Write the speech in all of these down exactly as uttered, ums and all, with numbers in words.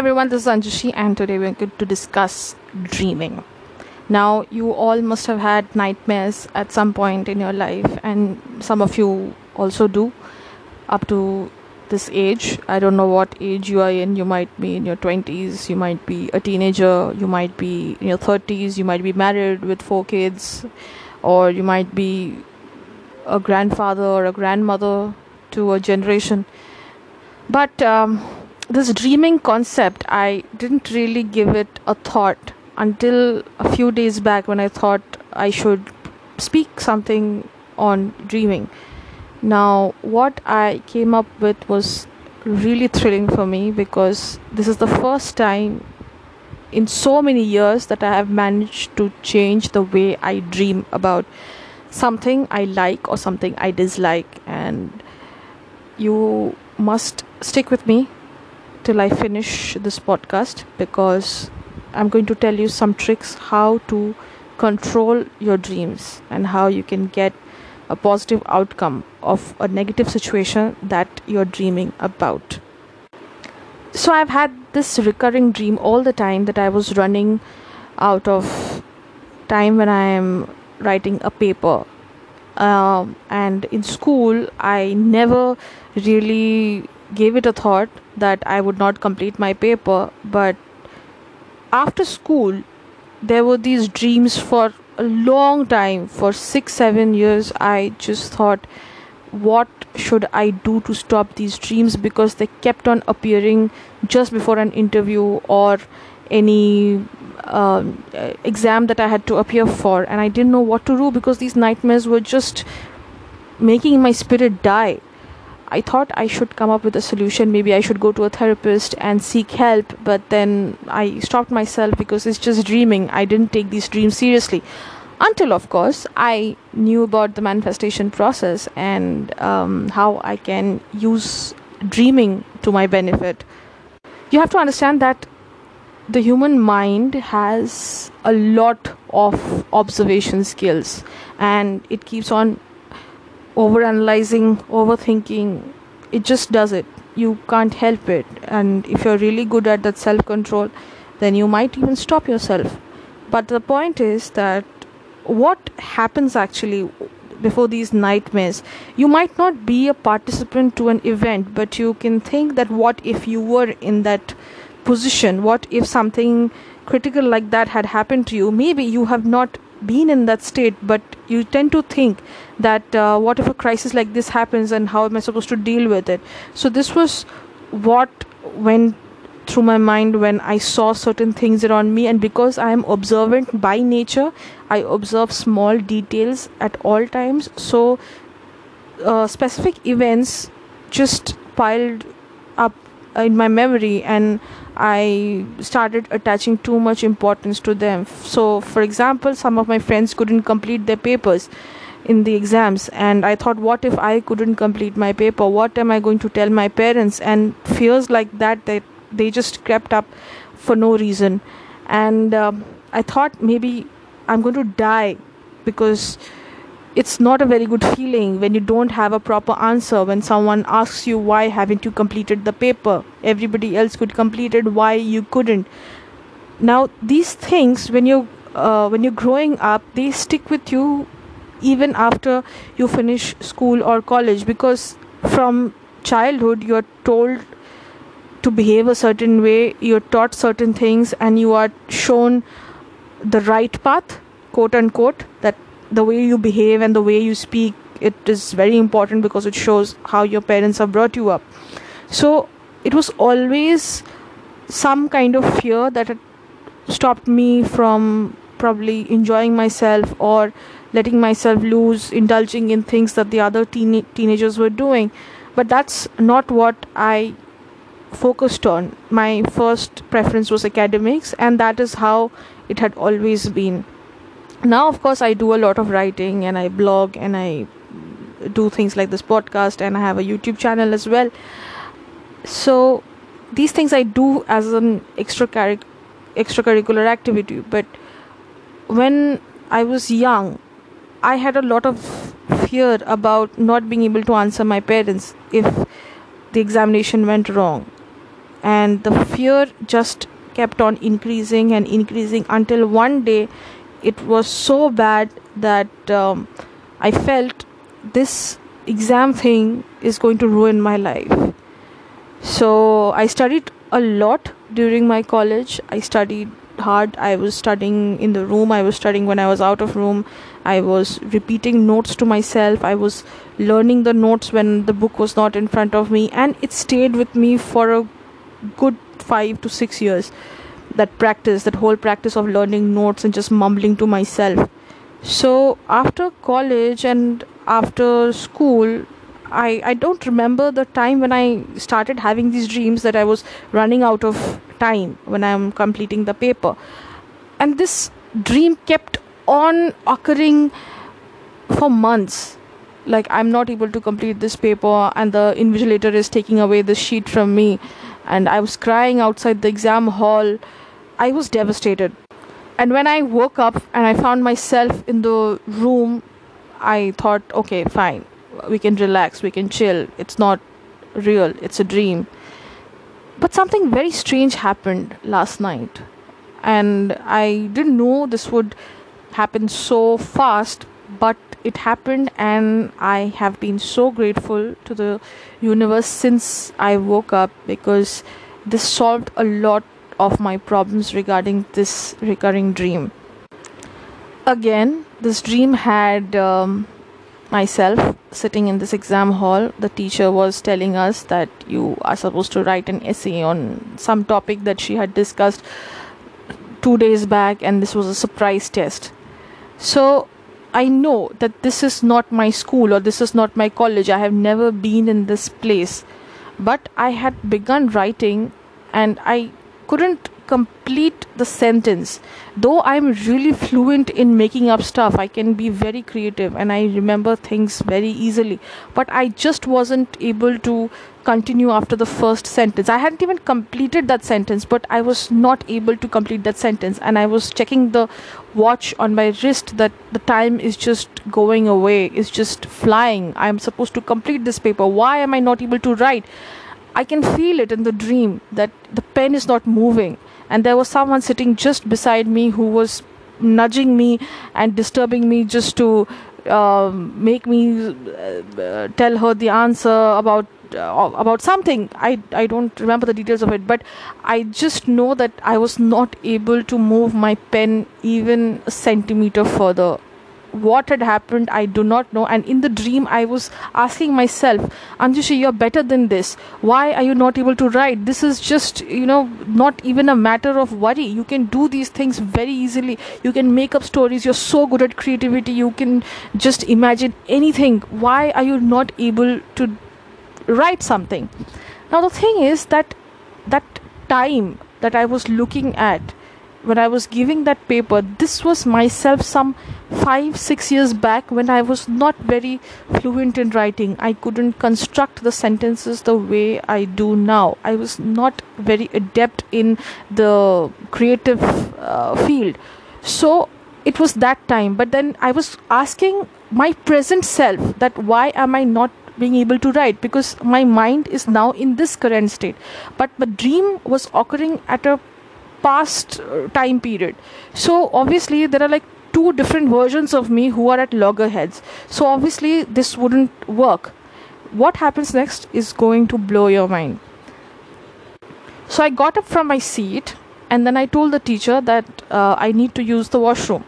everyone, this is Anjushi, and today we're going to discuss dreaming. Now, you all must have had nightmares at some point in your life, and some of you also do up to this age. I don't know what age you are in. You might be in your twenties, you might be a teenager, you might be in your thirties, you might be married with four kids, or you might be a grandfather or a grandmother to a generation. But um, this dreaming concept, I didn't really give it a thought until a few days back when I thought I should speak something on dreaming. Now, what I came up with was really thrilling for me, because this is the first time in so many years that I have managed to change the way I dream about something I like or something I dislike. And you must stick with me till I finish this podcast, because I'm going to tell you some tricks how to control your dreams and how you can get a positive outcome of a negative situation that you're dreaming about. So I've had this recurring dream all the time that I was running out of time when I am writing a paper. Um, and in school, I never really gave it a thought that I would not complete my paper. But after school, there were these dreams for a long time. For six, seven years, I just thought, what should I do to stop these dreams? Because they kept on appearing just before an interview or any uh, exam that I had to appear for. And I didn't know what to do, because these nightmares were just making my spirit die. I thought I should come up with a solution. Maybe I should go to a therapist and seek help. But then I stopped myself, because it's just dreaming. I didn't take these dreams seriously. Until, of course, I knew about the manifestation process and um, how I can use dreaming to my benefit. You have to understand that the human mind has a lot of observation skills, and it keeps on overanalyzing, overthinking. It just does it. You can't help it. And if you're really good at that self-control, then you might even stop yourself. But the point is that what happens actually before these nightmares, you might not be a participant to an event, but you can think that what if you were in that position? What if something critical like that had happened to you? Maybe you have not been in that state, but you tend to think that uh, what if a crisis like this happens, and how am I supposed to deal with it? So this was what went through my mind when I saw certain things around me. And because I am observant by nature, I observe small details at all times. So uh, specific events just piled up in my memory, and I started attaching too much importance to them. So, for example, some of my friends couldn't complete their papers in the exams, and I thought, what if I couldn't complete my paper? What am I going to tell my parents? And fears like that, that they, they just crept up for no reason. And um, I thought, maybe I'm going to die, because it's not a very good feeling when you don't have a proper answer. When someone asks you, why haven't you completed the paper? Everybody else could complete it. Why you couldn't? Now, these things, when you uh, when you're growing up, they stick with you even after you finish school or college, because from childhood you're told to behave a certain way, you're taught certain things, and you are shown the right path, quote unquote, that the way you behave and the way you speak, it is very important, because it shows how your parents have brought you up. So it was always some kind of fear that had stopped me from probably enjoying myself or letting myself loose, indulging in things that the other teen- teenagers were doing. But that's not what I focused on. My first preference was academics, and that is how it had always been. Now, of course, I do a lot of writing, and I blog, and I do things like this podcast, and I have a YouTube channel as well. So these things I do as an extracurric- extracurricular activity. But when I was young, I had a lot of fear about not being able to answer my parents if the examination went wrong. and the fear just kept on increasing and increasing until one day it was so bad that um, I felt this exam thing is going to ruin my life. So I studied a lot during my college. I studied hard. I was studying in the room. I was studying when I was out of room. I was repeating notes to myself. I was learning the notes when the book was not in front of me, and it stayed with me for a good five to six years. That practice, that whole practice of learning notes and just mumbling to myself. So after college and after school, I, I don't remember the time when I started having these dreams that I was running out of time when I'm completing the paper. And this dream kept on occurring for months. Like, I'm not able to complete this paper and the invigilator is taking away the sheet from me. And I was crying outside the exam hall. I was devastated. And when I woke up and I found myself in the room, I thought, okay, fine. We can relax, we can chill. It's not real, it's a dream. But something very strange happened last night. And I didn't know this would happen so fast, but it happened, and I have been so grateful to the universe since I woke up, because this solved a lot of my problems regarding this recurring dream. Again, this dream had um, myself sitting in this exam hall. The teacher was telling us that you are supposed to write an essay on some topic that she had discussed two days back, and this was a surprise test. So I know that this is not my school or this is not my college. I have never been in this place, but I had begun writing and I couldn't complete the sentence. Though I'm really fluent in making up stuff, I can be very creative and I remember things very easily, but I just wasn't able to continue after the first sentence. I hadn't even completed that sentence, but I was not able to complete that sentence, and I was checking the watch on my wrist that the time is just going away, it's just flying. I'm supposed to complete this paper. Why am I not able to write? I can feel it in the dream that the pen is not moving, and there was someone sitting just beside me who was nudging me and disturbing me just to uh, make me uh, tell her the answer about uh, about something. I, I don't remember the details of it, but I just know that I was not able to move my pen even a centimeter further. What had happened, I do not know. And in the dream, I was asking myself, Anjushi, you're better than this. Why are you not able to write? This is just, you know, not even a matter of worry. You can do these things very easily. You can make up stories. You're so good at creativity. You can just imagine anything. Why are you not able to write something? Now, the thing is that that time that I was looking at, when I was giving that paper, this was myself some five, six years back when I was not very fluent in writing. I couldn't construct the sentences the way I do now. I was not very adept in the creative uh, field. So it was that time. But then I was asking my present self that why am I not being able to write, because my mind is now in this current state. But the dream was occurring at a past time period. So obviously there are like two different versions of me who are at loggerheads. So obviously this wouldn't work. What happens next is going to blow your mind. So I got up from my seat and then I told the teacher that uh, I need to use the washroom.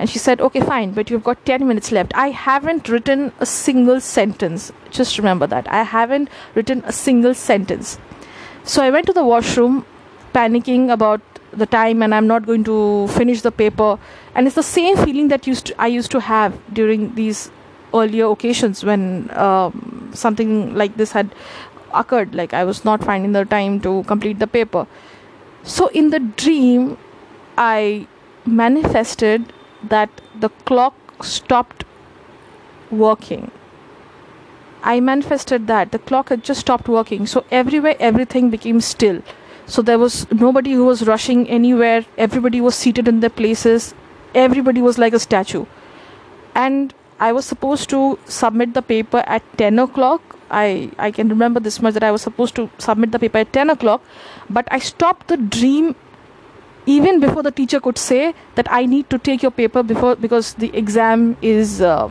And she said, okay, fine, but you've got ten minutes left. I haven't written a single sentence. Just remember that. I haven't written a single sentence. So I went to the washroom, panicking about the time and I'm not going to finish the paper. And it's the same feeling that used to, I used to have during these earlier occasions when um, something like this had occurred. Like, I was not finding the time to complete the paper. So in the dream, I manifested that the clock stopped working. I manifested that the clock had just stopped working. So everywhere, everything became still. So there was nobody who was rushing anywhere. Everybody was seated in their places. Everybody was like a statue. And I was supposed to submit the paper at ten o'clock, I, I can remember this much, that I was supposed to submit the paper at ten o'clock, but I stopped the dream even before the teacher could say that I need to take your paper before, because the exam is uh,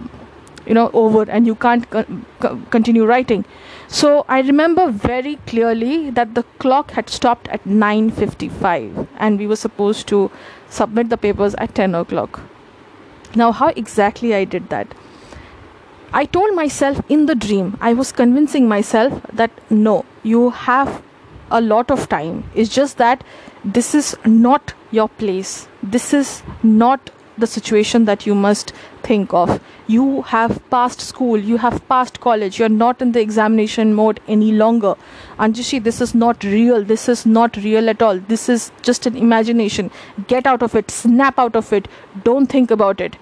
you know over and you can't con- co- continue writing. So I remember very clearly that the clock had stopped at nine fifty-five and we were supposed to submit the papers at ten o'clock. Now, how exactly I did that? I told myself in the dream, I was convincing myself that no, you have a lot of time. It's just that this is not your place. This is not the situation that you must think of. You have passed school, you have passed college, you're not in the examination mode any longer. Anjushi, this is not real, this is not real at all. This is just an imagination. Get out of it, snap out of it, don't think about it.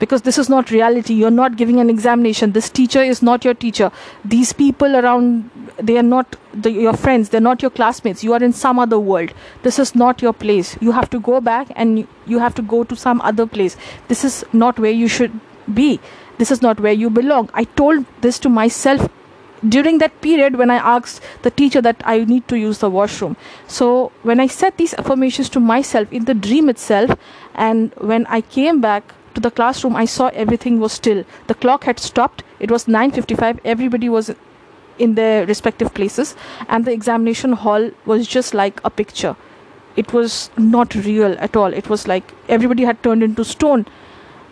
Because this is not reality. You're not giving an examination. This teacher is not your teacher. These people around, they are not the, your friends. They're not your classmates. You are in some other world. This is not your place. You have to go back and you have to go to some other place. This is not where you should be. This is not where you belong. I told this to myself during that period when I asked the teacher that I need to use the washroom. So when I said these affirmations to myself in the dream itself, and when I came back to the classroom, I saw everything was still. The clock had stopped. It was nine fifty-five. Everybody was in their respective places and the examination hall was just like a picture. It was not real at all. It was like everybody had turned into stone.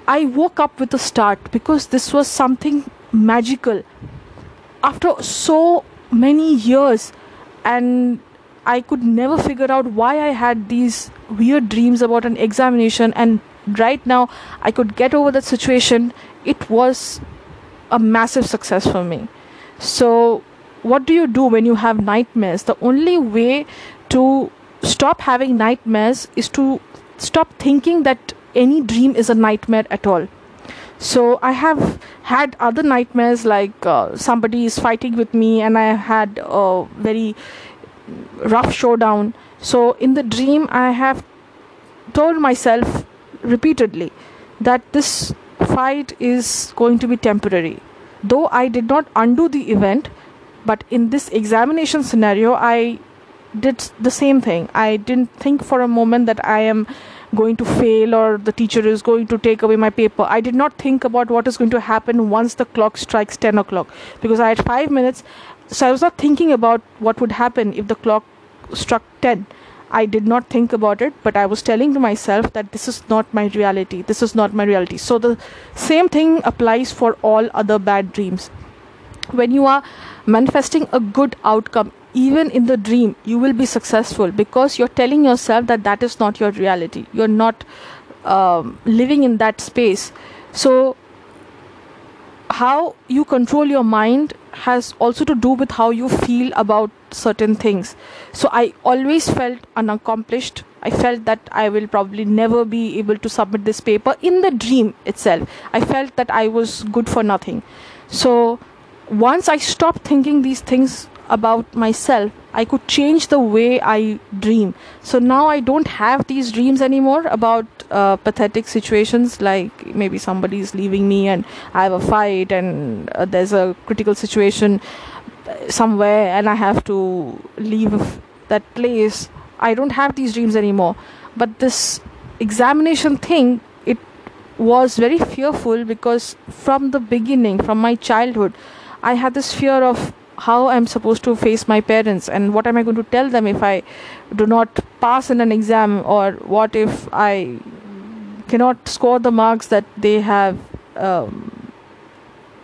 I woke up with a start because this was something magical. After so many years, and I could never figure out why I had these weird dreams about an examination, and right now I could get over that situation. It was a massive success for me. So what do you do when you have nightmares? The only way to stop having nightmares is to stop thinking that any dream is a nightmare at all. So I have had other nightmares, like uh, somebody is fighting with me and I had a very rough showdown. So in the dream I have told myself repeatedly that this fight is going to be temporary. Though I did not undo the event, but in this examination scenario I did the same thing. I didn't think for a moment that I am going to fail or the teacher is going to take away my paper. I did not think about what is going to happen once the clock strikes ten o'clock, because I had five minutes. So I was not thinking about what would happen if the clock struck ten. I did not think about it, but I was telling to myself that this is not my reality. This is not my reality. So the same thing applies for all other bad dreams. When you are manifesting a good outcome, even in the dream, you will be successful because you're telling yourself that that is not your reality. You're not um, living in that space. So how you control your mind has also to do with how you feel about certain things. So I always felt unaccomplished. I felt that I will probably never be able to submit this paper in the dream itself. I felt that I was good for nothing. So once I stopped thinking these things about myself, I could change the way I dream. So now I don't have these dreams anymore about uh, pathetic situations, like maybe somebody is leaving me and I have a fight and uh, there's a critical situation somewhere and I have to leave that place. I don't have these dreams anymore. But this examination thing, it was very fearful because from the beginning, from my childhood, I had this fear of how I'm supposed to face my parents and what am I going to tell them if I do not pass in an exam, or what if I cannot score the marks that they have um,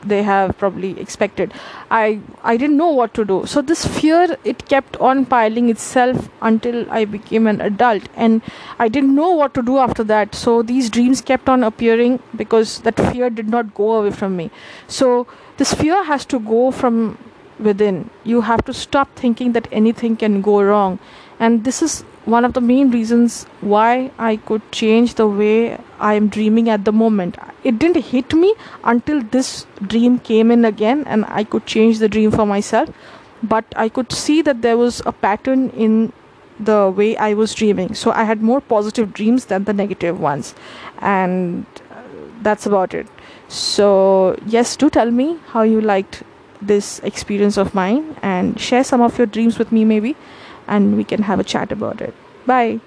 they have probably expected. I, I didn't know what to do. So this fear, it kept on piling itself until I became an adult and I didn't know what to do after that. So these dreams kept on appearing because that fear did not go away from me. So this fear has to go from within. You have to stop thinking that anything can go wrong, and this is one of the main reasons why I could change the way I am dreaming at the moment. It didn't hit me until this dream came in again and I could change the dream for myself, but I could see that there was a pattern in the way I was dreaming. So I had more positive dreams than the negative ones, and that's about it. So yes, do tell me how you liked this experience of mine and share some of your dreams with me maybe, and we can have a chat about it. Bye.